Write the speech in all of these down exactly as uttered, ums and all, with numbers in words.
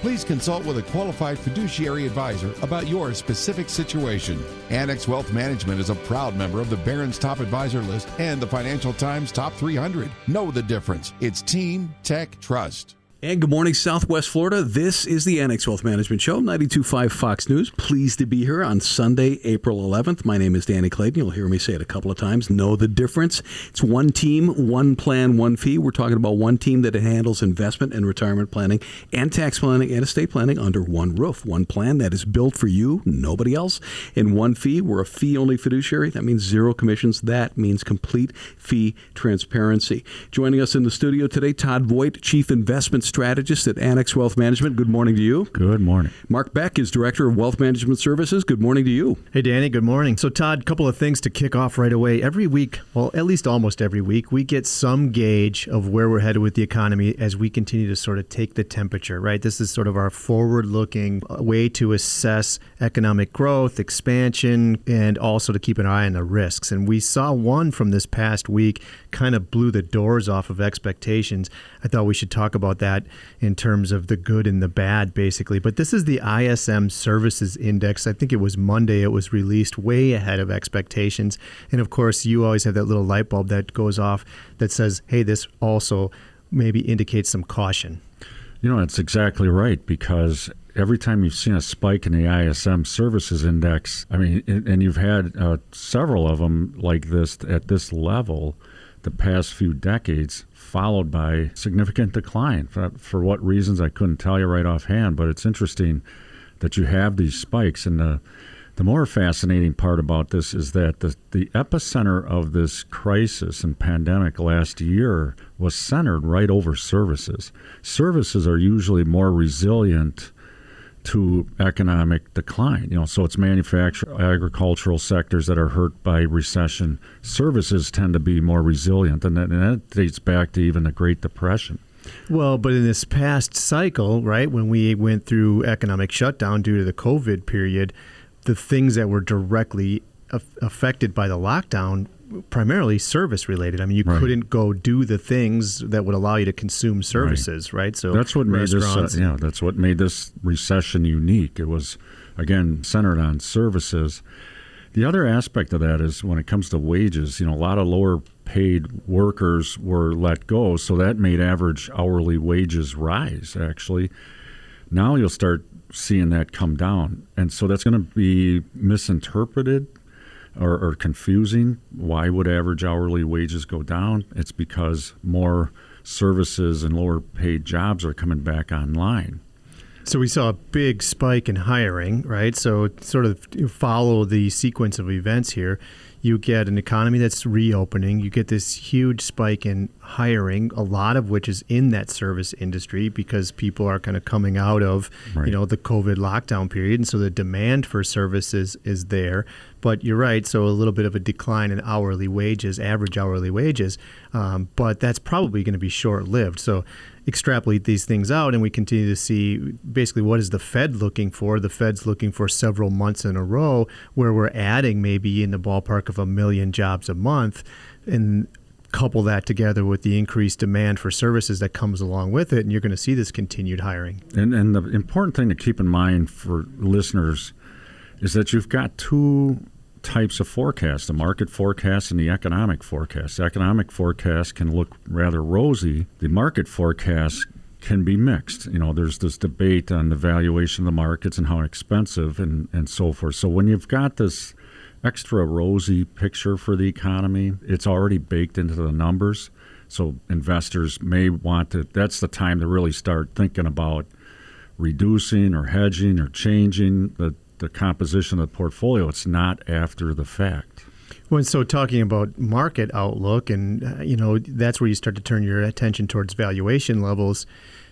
Please consult with a qualified fiduciary advisor about your specific situation. Annex Wealth Management is a proud member of the Barron's Top Advisor List and the Financial Times Top three hundred. Know the difference. It's Team Tech Trust. And good morning, Southwest Florida. This is the Annex Wealth Management Show, ninety-two point five Fox News. Pleased to be here on Sunday, April eleventh. My name is Danny Clayton. You'll hear me say it a couple of times. Know the difference. It's one team, one plan, one fee. We're talking about one team that handles investment and retirement planning and tax planning and estate planning under one roof. One plan that is built for you, nobody else, and one fee. We're a fee-only fiduciary. That means zero commissions. That means complete fee transparency. Joining us in the studio today, Todd Voit, Chief Investment Strategist at Annex Wealth Management. Good morning to you. Good morning. Mark Beck is Director of Wealth Management Services. Good morning to you. Hey, Danny. Good morning. So, Todd, a couple of things to kick off right away. Every week, well, at least almost every week, we get some gauge of where we're headed with the economy as we continue to sort of take the temperature, right? This is sort of our forward-looking way to assess economic growth, expansion, and also to keep an eye on the risks. And we saw one from this past week kind of blew the doors off of expectations. I thought we should talk about that in terms of the good and the bad, basically. But this is the I S M Services Index. I think it was Monday. It was released way ahead of expectations. And of course, you always have that little light bulb that goes off that says, hey, this also maybe indicates some caution. You know, that's exactly right, because every time you've seen a spike in the I S M Services Index, I mean, and you've had uh, several of them like this at this level the past few decades, followed by significant decline. For, for what reasons, I couldn't tell you right offhand, but it's interesting that you have these spikes. And the, the more fascinating part about this is that the, the epicenter of this crisis and pandemic last year was centered right over services. Services are usually more resilient to economic decline. You know, so it's manufacturing, agricultural sectors that are hurt by recession. Services tend to be more resilient, and that, and that dates back to even the Great Depression. Well, but in this past cycle, right, when we went through economic shutdown due to the COVID period, the things that were directly af- affected by the lockdown, primarily service related. I mean, you right. couldn't go do the things that would allow you to consume services, right? right? So that's what made this. Uh, yeah, that's what made this recession unique. It was, again, centered on services. The other aspect of that is when it comes to wages. You know, a lot of lower paid workers were let go, so that made average hourly wages rise. Actually, now you'll start seeing that come down, and so that's going to be misinterpreted. Or, or confusing. Why would average hourly wages go down? It's because more services and lower paid jobs are coming back online. So we saw a big spike in hiring, right? So sort of follow the sequence of events here. You get an economy that's reopening. You get this huge spike in hiring, a lot of which is in that service industry because people are kind of coming out of, right. you know, the COVID lockdown period. And so the demand for services is there. But you're right. So a little bit of a decline in hourly wages, average hourly wages. Um, but that's probably going to be short lived. So extrapolate these things out, and we continue to see basically what is the Fed looking for. The Fed's looking for several months in a row where we're adding maybe in the ballpark of a million jobs a month, and couple that together with the increased demand for services that comes along with it, and you're going to see this continued hiring. And, and the important thing to keep in mind for listeners is that you've got two types of forecasts, the market forecast and the economic forecast. The economic forecast can look rather rosy. The market forecast can be mixed. You know, there's this debate on the valuation of the markets and how expensive and, and so forth. So when you've got this extra rosy picture for the economy, it's already baked into the numbers. So investors may want to, that's the time to really start thinking about reducing or hedging or changing the the composition of the portfolio. It's not after the fact. Well, and so talking about market outlook, and uh, you know, that's where you start to turn your attention towards valuation levels.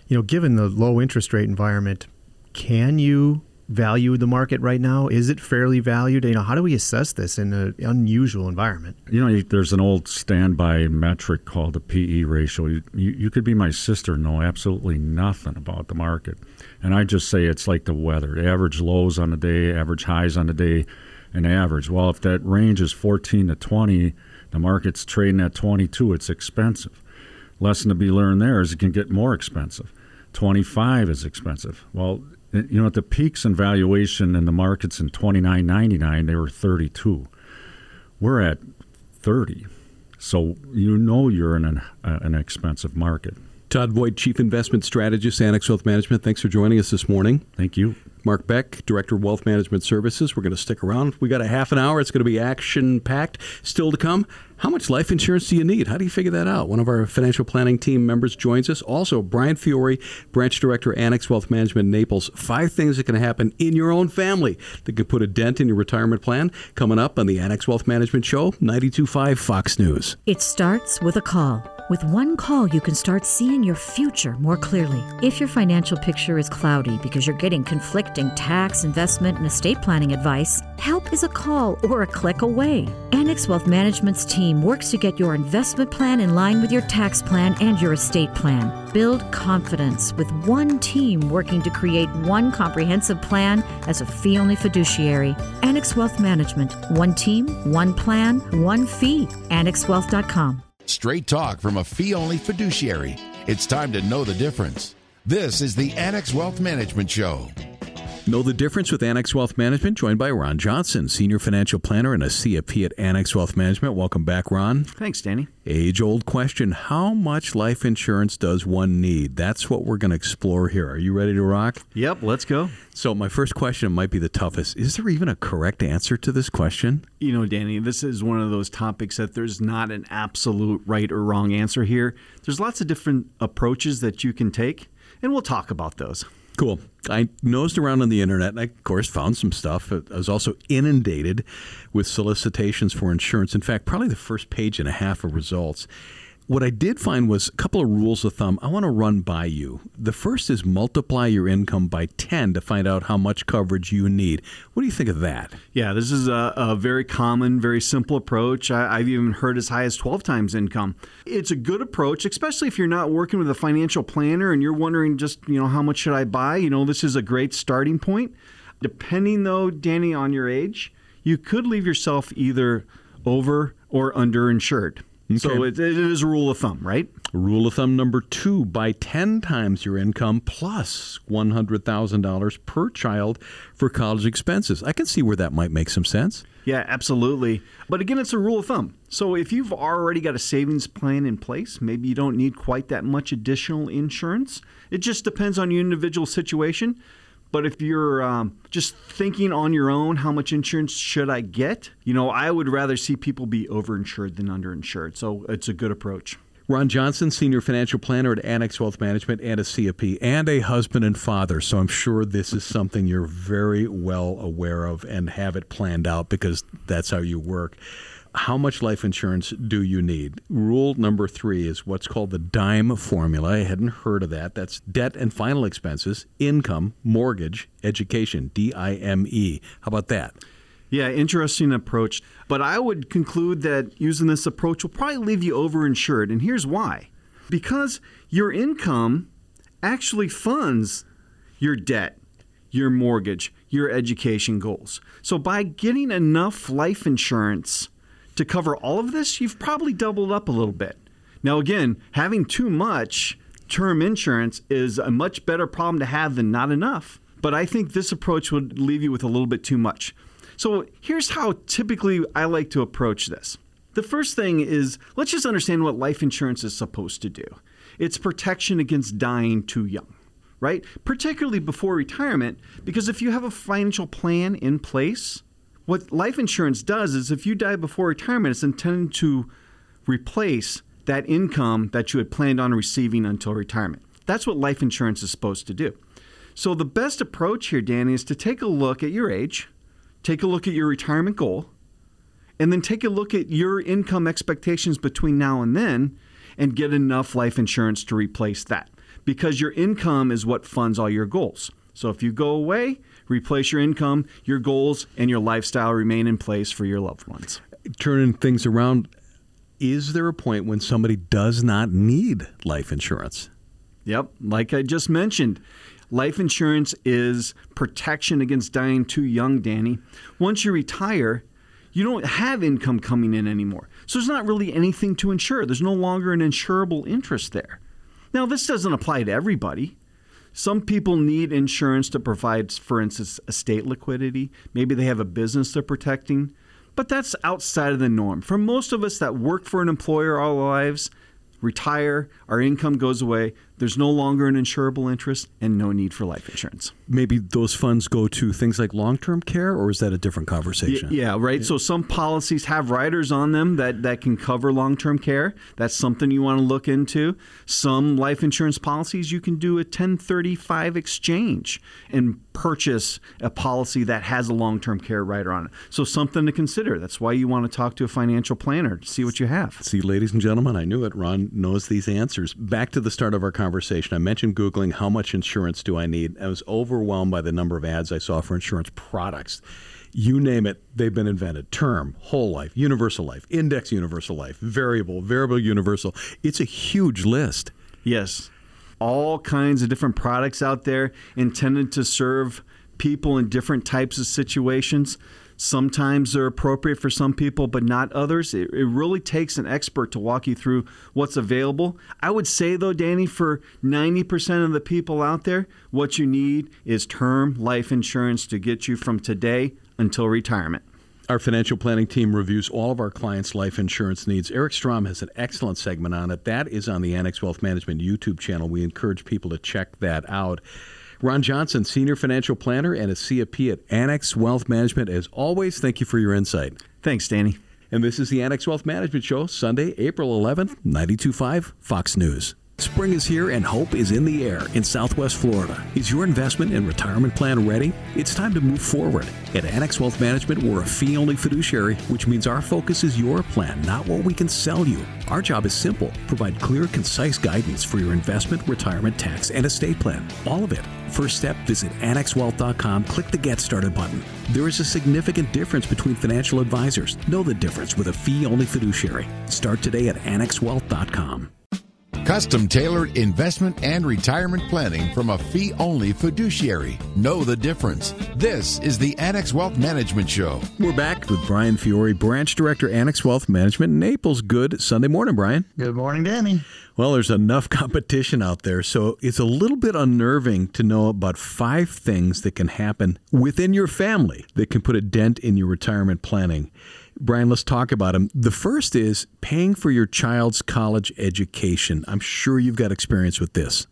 You know, given the low interest rate environment, can you value the market right now? Is it fairly valued? You know, how do we assess this in an unusual environment? You know, there's an old standby metric called the P E ratio. You, you, you could be my sister and know absolutely nothing about the market. And I just say it's like the weather. Average lows on the day, average highs on the day, and average. Well, if that range is fourteen to twenty, the market's trading at twenty-two, it's expensive. Lesson to be learned there is it can get more expensive. twenty-five is expensive. Well, you know, at the peaks in valuation in the markets in twenty-nine ninety-nine, they were thirty-two. We're at thirty. So you know you're in an, uh, an expensive market. Todd Voit, Chief Investment Strategist, Annex Wealth Management. Thanks for joining us this morning. Thank you. Mark Beck, Director of Wealth Management Services. We're going to stick around. We got a half an hour. It's going to be action-packed. Still to come, how much life insurance do you need? How do you figure that out? One of our financial planning team members joins us. Also, Bryan Fiore, Branch Director, Annex Wealth Management, Naples. Five things that can happen in your own family that could put a dent in your retirement plan. Coming up on the Annex Wealth Management Show, ninety-two point five Fox News. It starts with a call. With one call, you can start seeing your future more clearly. If your financial picture is cloudy because you're getting conflicting tax, investment, and estate planning advice, help is a call or a click away. Annex Wealth Management's team works to get your investment plan in line with your tax plan and your estate plan. Build confidence with one team working to create one comprehensive plan as a fee-only fiduciary. Annex Wealth Management. One team, one plan, one fee. annex wealth dot com. Straight talk from a fee-only fiduciary. It's time to know the difference. This is the Annex Wealth Management Show. Know the difference with Annex Wealth Management, joined by Ron Johnson, Senior Financial Planner and a C F P at Annex Wealth Management. Welcome back, Ron. Thanks, Danny. Age-old question, how much life insurance does one need? That's what we're going to explore here. Are you ready to rock? Yep, let's go. So my first question might be the toughest. Is there even a correct answer to this question? You know, Danny, this is one of those topics that there's not an absolute right or wrong answer here. There's lots of different approaches that you can take, and we'll talk about those. Cool. I nosed around on the internet and I, of course, found some stuff. I was also inundated with solicitations for insurance. In fact, probably the first page and a half of results. What I did find was a couple of rules of thumb I want to run by you. The first is multiply your income by ten to find out how much coverage you need. What do you think of that? Yeah, this is a, a very common, very simple approach. I, I've even heard as high as twelve times income. It's a good approach, especially if you're not working with a financial planner and you're wondering just, you know, how much should I buy? You know, this is a great starting point. Depending, though, Danny, on your age, you could leave yourself either over or underinsured. Okay. So it, it is a rule of thumb, right? Rule of thumb number two, buy ten times your income plus one hundred thousand dollars per child for college expenses. I can see where that might make some sense. Yeah, absolutely. But again, it's a rule of thumb. So if you've already got a savings plan in place, maybe you don't need quite that much additional insurance. It just depends on your individual situation. But if you're um, just thinking on your own, how much insurance should I get? You know, I would rather see people be overinsured than underinsured. So it's a good approach. Ron Johnson, Senior Financial Planner at Annex Wealth Management and a C F P and a husband and father. So I'm sure this is something you're very well aware of and have it planned out because that's how you work. How much life insurance do you need? Rule number three is what's called the DIME formula. I hadn't heard of that. That's debt and final expenses, income, mortgage, education, D I M E. How about that? Yeah, interesting approach. But I would conclude that using this approach will probably leave you overinsured. And here's why. Because your income actually funds your debt, your mortgage, your education goals. So by getting enough life insurance to cover all of this, you've probably doubled up a little bit. Now, again, having too much term insurance is a much better problem to have than not enough. But I think this approach would leave you with a little bit too much. So here's how typically I like to approach this. The first thing is, let's just understand what life insurance is supposed to do. It's protection against dying too young, right? Particularly before retirement, because if you have a financial plan in place, what life insurance does is if you die before retirement, it's intended to replace that income that you had planned on receiving until retirement. That's what life insurance is supposed to do. So the best approach here, Danny, is to take a look at your age, take a look at your retirement goal, and then take a look at your income expectations between now and then and get enough life insurance to replace that because your income is what funds all your goals. So if you go away, replace your income, your goals, and your lifestyle remain in place for your loved ones. Turning things around, is there a point when somebody does not need life insurance? Yep. Like I just mentioned, life insurance is protection against dying too young, Danny. Once you retire, you don't have income coming in anymore. So there's not really anything to insure. There's no longer an insurable interest there. Now, this doesn't apply to everybody. Some people need insurance to provide, for instance, estate liquidity. Maybe they have a business they're protecting. But that's outside of the norm. For most of us that work for an employer all our lives, retire, our income goes away, there's no longer an insurable interest and no need for life insurance. Maybe those funds go to things like long-term care, or is that a different conversation? Y- yeah, right. Yeah. So some policies have riders on them that, that can cover long-term care. That's something you want to look into. Some life insurance policies, you can do a ten thirty-five exchange and purchase a policy that has a long-term care rider on it. So something to consider. That's why you want to talk to a financial planner to see what you have. See, ladies and gentlemen, I knew it. Ron knows these answers. Back to the start of our conversation. I mentioned Googling, how much insurance do I need? I was overwhelmed by the number of ads I saw for insurance products. You name it, they've been invented. Term, whole life, universal life, index universal life, variable, variable universal. It's a huge list. Yes. All kinds of different products out there intended to serve people in different types of situations. Sometimes they're appropriate for some people, but not others. It, it really takes an expert to walk you through what's available. I would say, though, Danny, for ninety percent of the people out there, what you need is term life insurance to get you from today until retirement. Our financial planning team reviews all of our clients' life insurance needs. Eric Strom has an excellent segment on it. That is on the Annex Wealth Management YouTube channel. We encourage people to check that out. Ron Johnson, Senior Financial Planner and a C F P at Annex Wealth Management. As always, thank you for your insight. Thanks, Danny. And this is the Annex Wealth Management Show, Sunday, April eleventh, ninety-two point five Fox News. Spring is here and hope is in the air in Southwest Florida. Is your investment and retirement plan ready? It's time to move forward. At Annex Wealth Management, we're a fee-only fiduciary, which means our focus is your plan, not what we can sell you. Our job is simple. Provide clear, concise guidance for your investment, retirement, tax, and estate plan. All of it. First step, visit annex wealth dot com, click the Get Started button. There is a significant difference between financial advisors. Know the difference with a fee-only fiduciary. Start today at annex wealth dot com. Custom-tailored investment and retirement planning from a fee-only fiduciary. Know the difference. This is the Annex Wealth Management Show. We're back with Bryan Fiore, Branch Director, Annex Wealth Management, Naples. Good Sunday morning, Bryan. Good morning, Danny. Well, there's enough competition out there, so it's a little bit unnerving to know about five things that can happen within your family that can put a dent in your retirement planning. Bryan, let's talk about them. The first is paying for your child's college education. I'm sure you've got experience with this.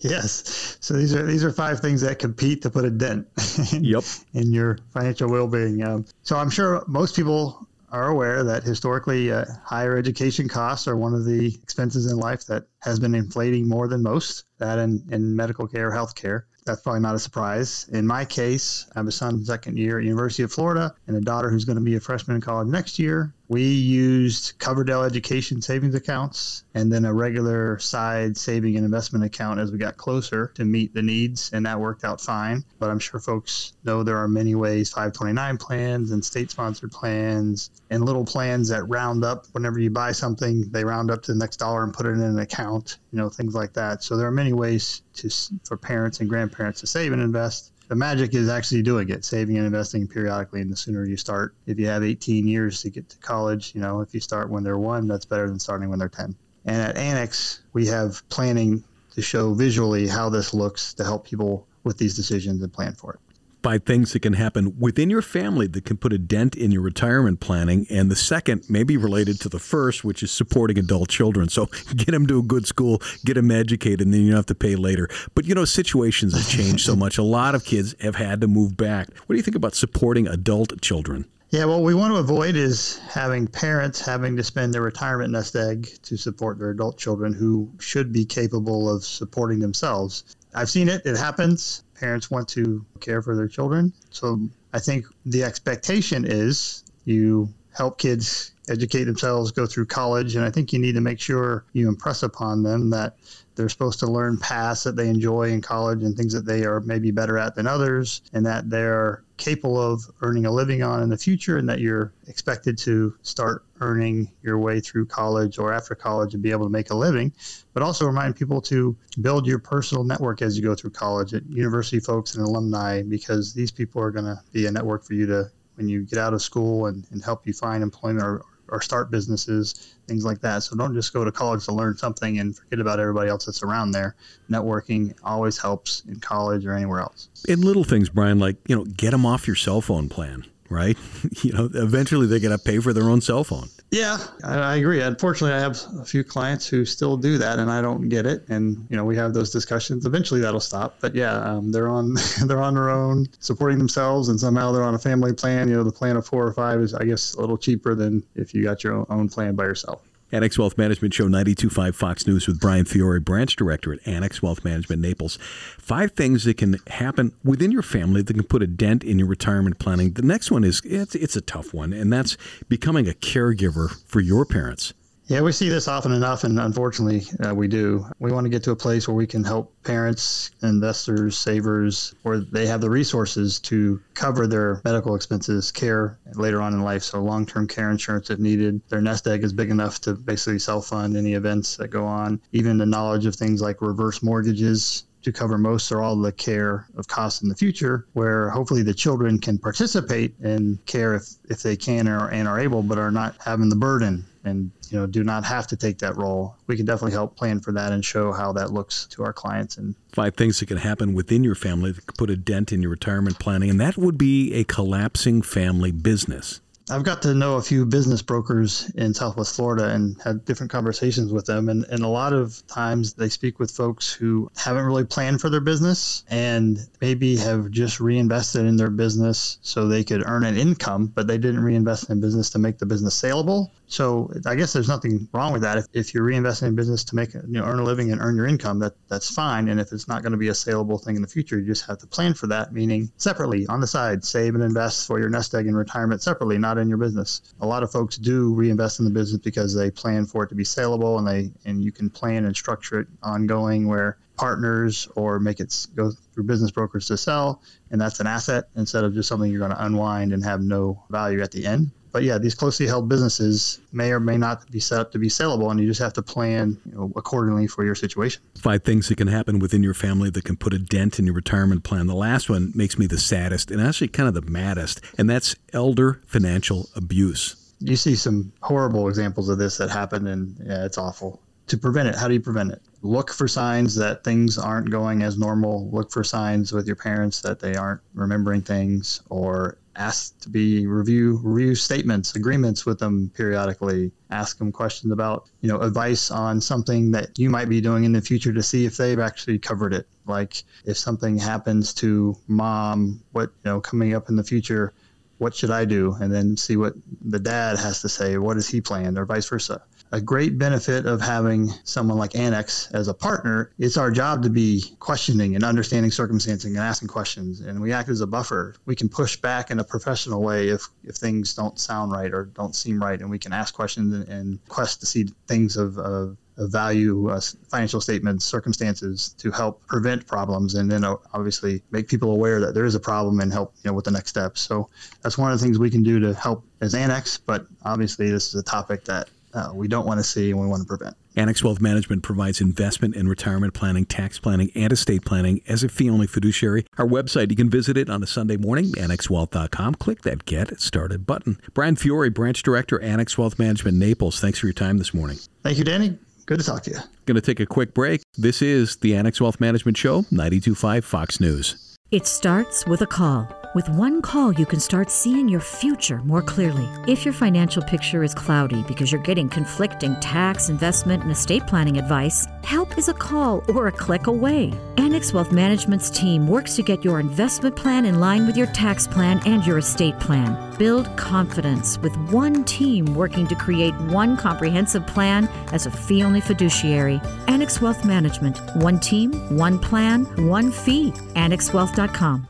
Yes. So these are these are five things that compete to put a dent in, yep. in your financial well-being. Um, so I'm sure most people are aware that historically uh, higher education costs are one of the expenses in life that has been inflating more than most, that in, in medical care, health care. That's probably not a surprise. In my case, I have a son in second year at University of Florida and a daughter who's going to be a freshman in college next year. We used Coverdell Education Savings Accounts and then a regular side saving and investment account as we got closer to meet the needs, and that worked out fine. But I'm sure folks know there are many ways, five twenty-nine plans and state-sponsored plans and little plans that round up. Whenever you buy something, they round up to the next dollar and put it in an account, you know, things like that. So there are many ways to for parents and grandparents to save and invest. The magic is actually doing it, saving and investing periodically. And the sooner you start, if you have eighteen years to get to college, you know, if you start when they're one, that's better than starting when they're ten. And at Annex, we have planning to show visually how this looks to help people with these decisions and plan for it. By things that can happen within your family that can put a dent in your retirement planning. And the second may be related to the first, which is supporting adult children. So get them to a good school, get them educated, and then you don't have to pay later. But, you know, situations have changed so much. A lot of kids have had to move back. What do you think about supporting adult children? Yeah, what we want to avoid is having parents having to spend their retirement nest egg to support their adult children who should be capable of supporting themselves. I've seen it. It happens. Parents want to care for their children. So I think the expectation is you help kids educate themselves, go through college. And I think you need to make sure you impress upon them that they're supposed to learn paths that they enjoy in college and things that they are maybe better at than others, and that they're capable of earning a living on in the future, and that you're expected to start earning your way through college or after college and be able to make a living. But also remind people to build your personal network as you go through college, at university folks and alumni, because these people are going to be a network for you to, when you get out of school, and, and help you find employment or or start businesses, things like that. So don't just go to college to learn something and forget about everybody else that's around there. Networking always helps in college or anywhere else. And little things, Bryan, like, you know, get them off your cell phone plan, right? You know, eventually they got to pay for their own cell phone. Yeah, I, I agree. Unfortunately, I have a few clients who still do that, and I don't get it. And, you know, we have those discussions. Eventually that'll stop. But yeah, um, they're on they're on their own, supporting themselves, and somehow they're on a family plan. You know, the plan of four or five is, I guess, a little cheaper than if you got your own, own plan by yourself. Annex Wealth Management Show, ninety-two point five Fox News with Bryan Fiore, Branch Director at Annex Wealth Management Naples. Five things that can happen within your family that can put a dent in your retirement planning. The next one is, it's, it's a tough one, and that's becoming a caregiver for your parents. Yeah, we see this often enough, and unfortunately, uh, we do. We want to get to a place where we can help parents, investors, savers, where they have the resources to cover their medical expenses, care later on in life. So long-term care insurance if needed. Their nest egg is big enough to basically self-fund any events that go on. Even the knowledge of things like reverse mortgages to cover most or all the care of costs in the future, where hopefully the children can participate in care if, if they can or, and are able, but are not having the burden and, you know, do not have to take that role. We can definitely help plan for that and show how that looks to our clients. And five things that can happen within your family that could put a dent in your retirement planning, and that would be a collapsing family business. I've got to know a few business brokers in Southwest Florida and had different conversations with them. And, and a lot of times they speak with folks who haven't really planned for their business and maybe have just reinvested in their business so they could earn an income, but they didn't reinvest in business to make the business saleable. So I guess there's nothing wrong with that. If, if you're reinvesting in business to make, you know, earn a living and earn your income, that that's fine. And if it's not going to be a saleable thing in the future, you just have to plan for that, meaning separately on the side, save and invest for your nest egg in retirement separately, not in your business. A lot of folks do reinvest in the business because they plan for it to be saleable, and they and you can plan and structure it ongoing where partners or make it go through business brokers to sell. And that's an asset instead of just something you're going to unwind and have no value at the end. But yeah, these closely held businesses may or may not be set up to be saleable, and you just have to plan, you know, accordingly for your situation. Five things that can happen within your family that can put a dent in your retirement plan. The last one makes me the saddest and actually kind of the maddest, and that's elder financial abuse. You see some horrible examples of this that happen, and yeah, it's awful. To prevent it, how do you prevent it? Look for signs that things aren't going as normal. Look for signs with your parents that they aren't remembering things, or ask to be review review statements, agreements with them periodically. Ask them questions about, you know, advice on something that you might be doing in the future to see if they've actually covered it. Like if something happens to mom, what, you know, coming up in the future, what should I do? And then see what the dad has to say. What does he plan, or vice versa? A great benefit of having someone like Annex as a partner, it's our job to be questioning and understanding circumstances and asking questions. And we act as a buffer. We can push back in a professional way if, if things don't sound right or don't seem right. And we can ask questions and, and quest to see things of, of, of value, uh, financial statements, circumstances to help prevent problems. And then uh, obviously make people aware that there is a problem and help, you know, with the next steps. So that's one of the things we can do to help as Annex. But obviously this is a topic that Uh, we don't want to see and we want to prevent. Annex Wealth Management provides investment and retirement planning, tax planning, and estate planning as a fee-only fiduciary. Our website, you can visit it on a Sunday morning, annex wealth dot com. Click that Get Started button. Bryan Fiore, Branch Director, Annex Wealth Management, Naples. Thanks for your time this morning. Thank you, Danny. Good to talk to you. Going to take a quick break. This is the Annex Wealth Management Show, ninety-two point five Fox News. It starts with a call. With one call, you can start seeing your future more clearly. If your financial picture is cloudy because you're getting conflicting tax, investment, and estate planning advice, help is a call or a click away. Annex Wealth Management's team works to get your investment plan in line with your tax plan and your estate plan. Build confidence with one team working to create one comprehensive plan as a fee-only fiduciary. Annex Wealth Management. One team, one plan, one fee. annex wealth dot com.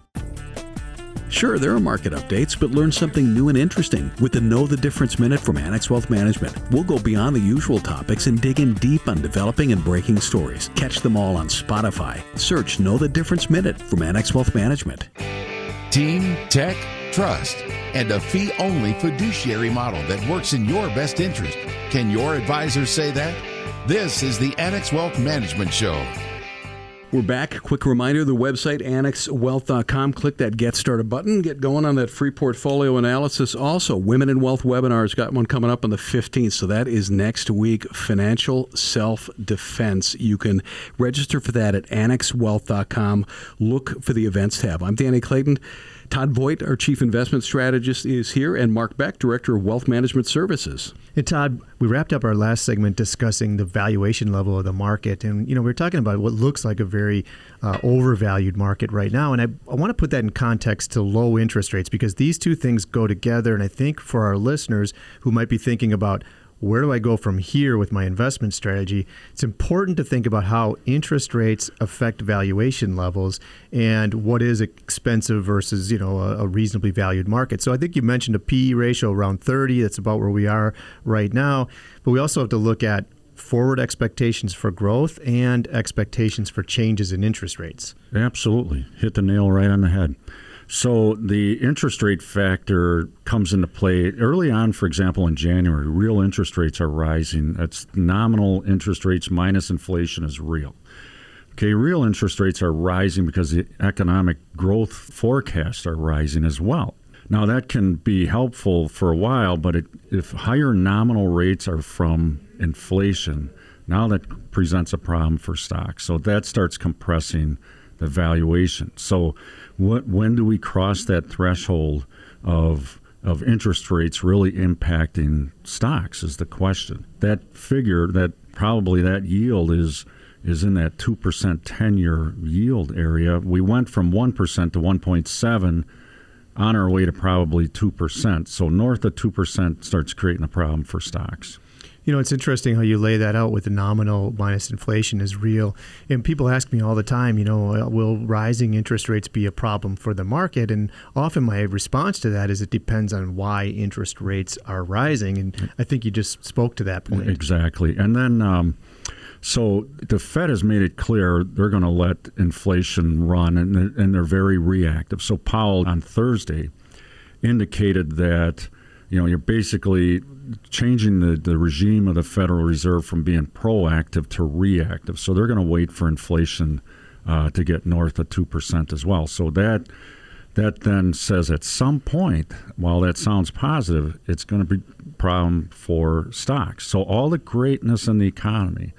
Sure, there are market updates, but learn something new and interesting with the Know the Difference Minute from Annex Wealth Management. We'll go beyond the usual topics and dig in deep on developing and breaking stories. Catch them all on Spotify. Search Know the Difference Minute from Annex Wealth Management. Team, tech, trust, and a fee-only fiduciary model that works in your best interest. Can your advisors say that? This is the Annex Wealth Management Show. We're back. Quick reminder, the website, annex wealth dot com. Click that Get Started button. Get going on that free portfolio analysis. Also, Women in Wealth webinars. Got one coming up on the fifteenth, so that is next week. Financial Self-Defense. You can register for that at annex wealth dot com. Look for the events tab. I'm Danny Clayton. Todd Voit, our Chief Investment Strategist, is here, and Mark Beck, Director of Wealth Management Services. And Todd, we wrapped up our last segment discussing the valuation level of the market. And, you know, we were talking about what looks like a very uh, overvalued market right now. And I, I want to put that in context to low interest rates, because these two things go together. And I think for our listeners who might be thinking about, where do I go from here with my investment strategy? It's important to think about how interest rates affect valuation levels and what is expensive versus, you know, a, a reasonably valued market. So I think you mentioned a P E ratio around thirty. That's about where we are right now. But we also have to look at forward expectations for growth and expectations for changes in interest rates. Absolutely. Hit the nail right on the head. So the interest rate factor comes into play early on. For example, in January, real interest rates are rising. That's nominal interest rates minus inflation is real. Okay, real interest rates are rising because the economic growth forecasts are rising as well. Now, that can be helpful for a while, but it, if higher nominal rates are from inflation, now that presents a problem for stocks. So that starts compressing the valuation. So what, when do we cross that threshold of of interest rates really impacting stocks is the question. That figure, that probably that yield is is in that two percent ten-year yield area. We went from one percent to one point seven on our way to probably two percent. So north of two percent starts creating a problem for stocks. You know, it's interesting how you lay that out with the nominal minus inflation is real. And people ask me all the time, you know, will rising interest rates be a problem for the market? And often my response to that is it depends on why interest rates are rising. And I think you just spoke to that point. Exactly. And then, um, so the Fed has made it clear they're going to let inflation run, and they're, and they're very reactive. So Powell on Thursday indicated that, you know, you're basically changing the, the regime of the Federal Reserve from being proactive to reactive. So they're going to wait for inflation uh, to get north of two percent as well. So that that then says at some point, while that sounds positive, it's going to be a problem for stocks. So all the greatness in the economy,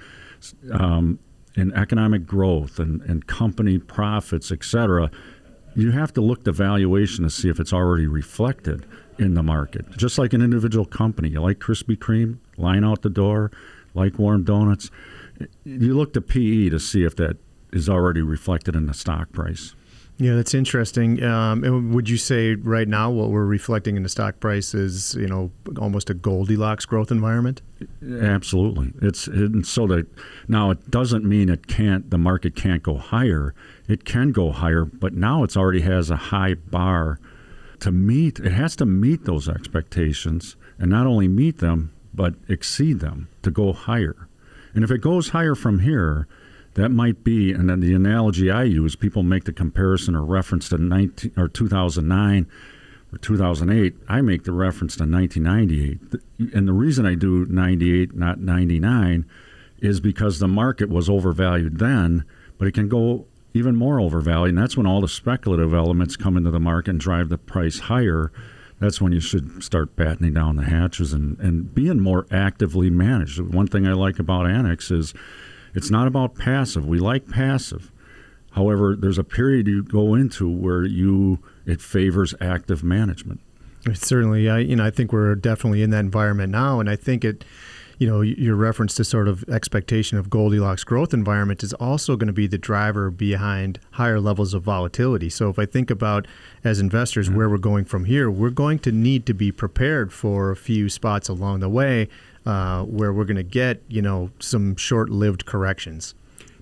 um, in economic growth and, and company profits, et cetera, you have to look to valuation to see if it's already reflected in the market. Just like an individual company, you like Krispy Kreme, line out the door, like warm donuts, you look to P E to see if that is already reflected in the stock price. Yeah, that's interesting. Um, and would you say right now what we're reflecting in the stock price is, you know, almost a Goldilocks growth environment? Absolutely. It's and so that now it doesn't mean it can't. The market can't go higher. It can go higher, but now it already has a high bar to meet. It has to meet those expectations, and not only meet them, but exceed them to go higher. And if it goes higher from here, that might be, and then the analogy I use, people make the comparison or reference to nineteen or two thousand nine or two thousand eight. I make the reference to nineteen ninety-eight. And the reason I do ninety-eight, not ninety-nine, is because the market was overvalued then, but it can go even more overvalued. And that's when all the speculative elements come into the market and drive the price higher. That's when you should start battening down the hatches and, and being more actively managed. One thing I like about Annex is it's not about passive. We like passive. However, there's a period you go into where you it favors active management. Certainly. I, you know, I think we're definitely in that environment now. And I think it, you know, your reference to sort of expectation of Goldilocks growth environment is also going to be the driver behind higher levels of volatility. So if I think about as investors mm-hmm. where we're going from here, we're going to need to be prepared for a few spots along the way. Uh, where we're going to get, you know, some short-lived corrections.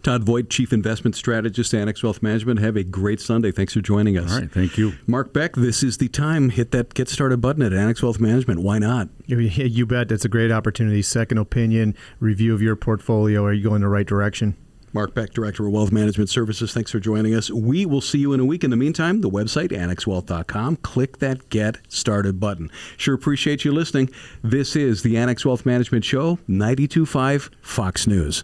Todd Voit, Chief Investment Strategist, Annex Wealth Management. Have a great Sunday. Thanks for joining us. All right, thank you. Mark Beck, this is the time. Hit that Get Started button at Annex Wealth Management. Why not? You, you bet. That's a great opportunity. Second opinion, review of your portfolio. Are you going the right direction? Mark Beck, Director of Wealth Management Services, thanks for joining us. We will see you in a week. In the meantime, the website, annex wealth dot com. Click that Get Started button. Sure appreciate you listening. This is the Annex Wealth Management Show, ninety-two point five Fox News.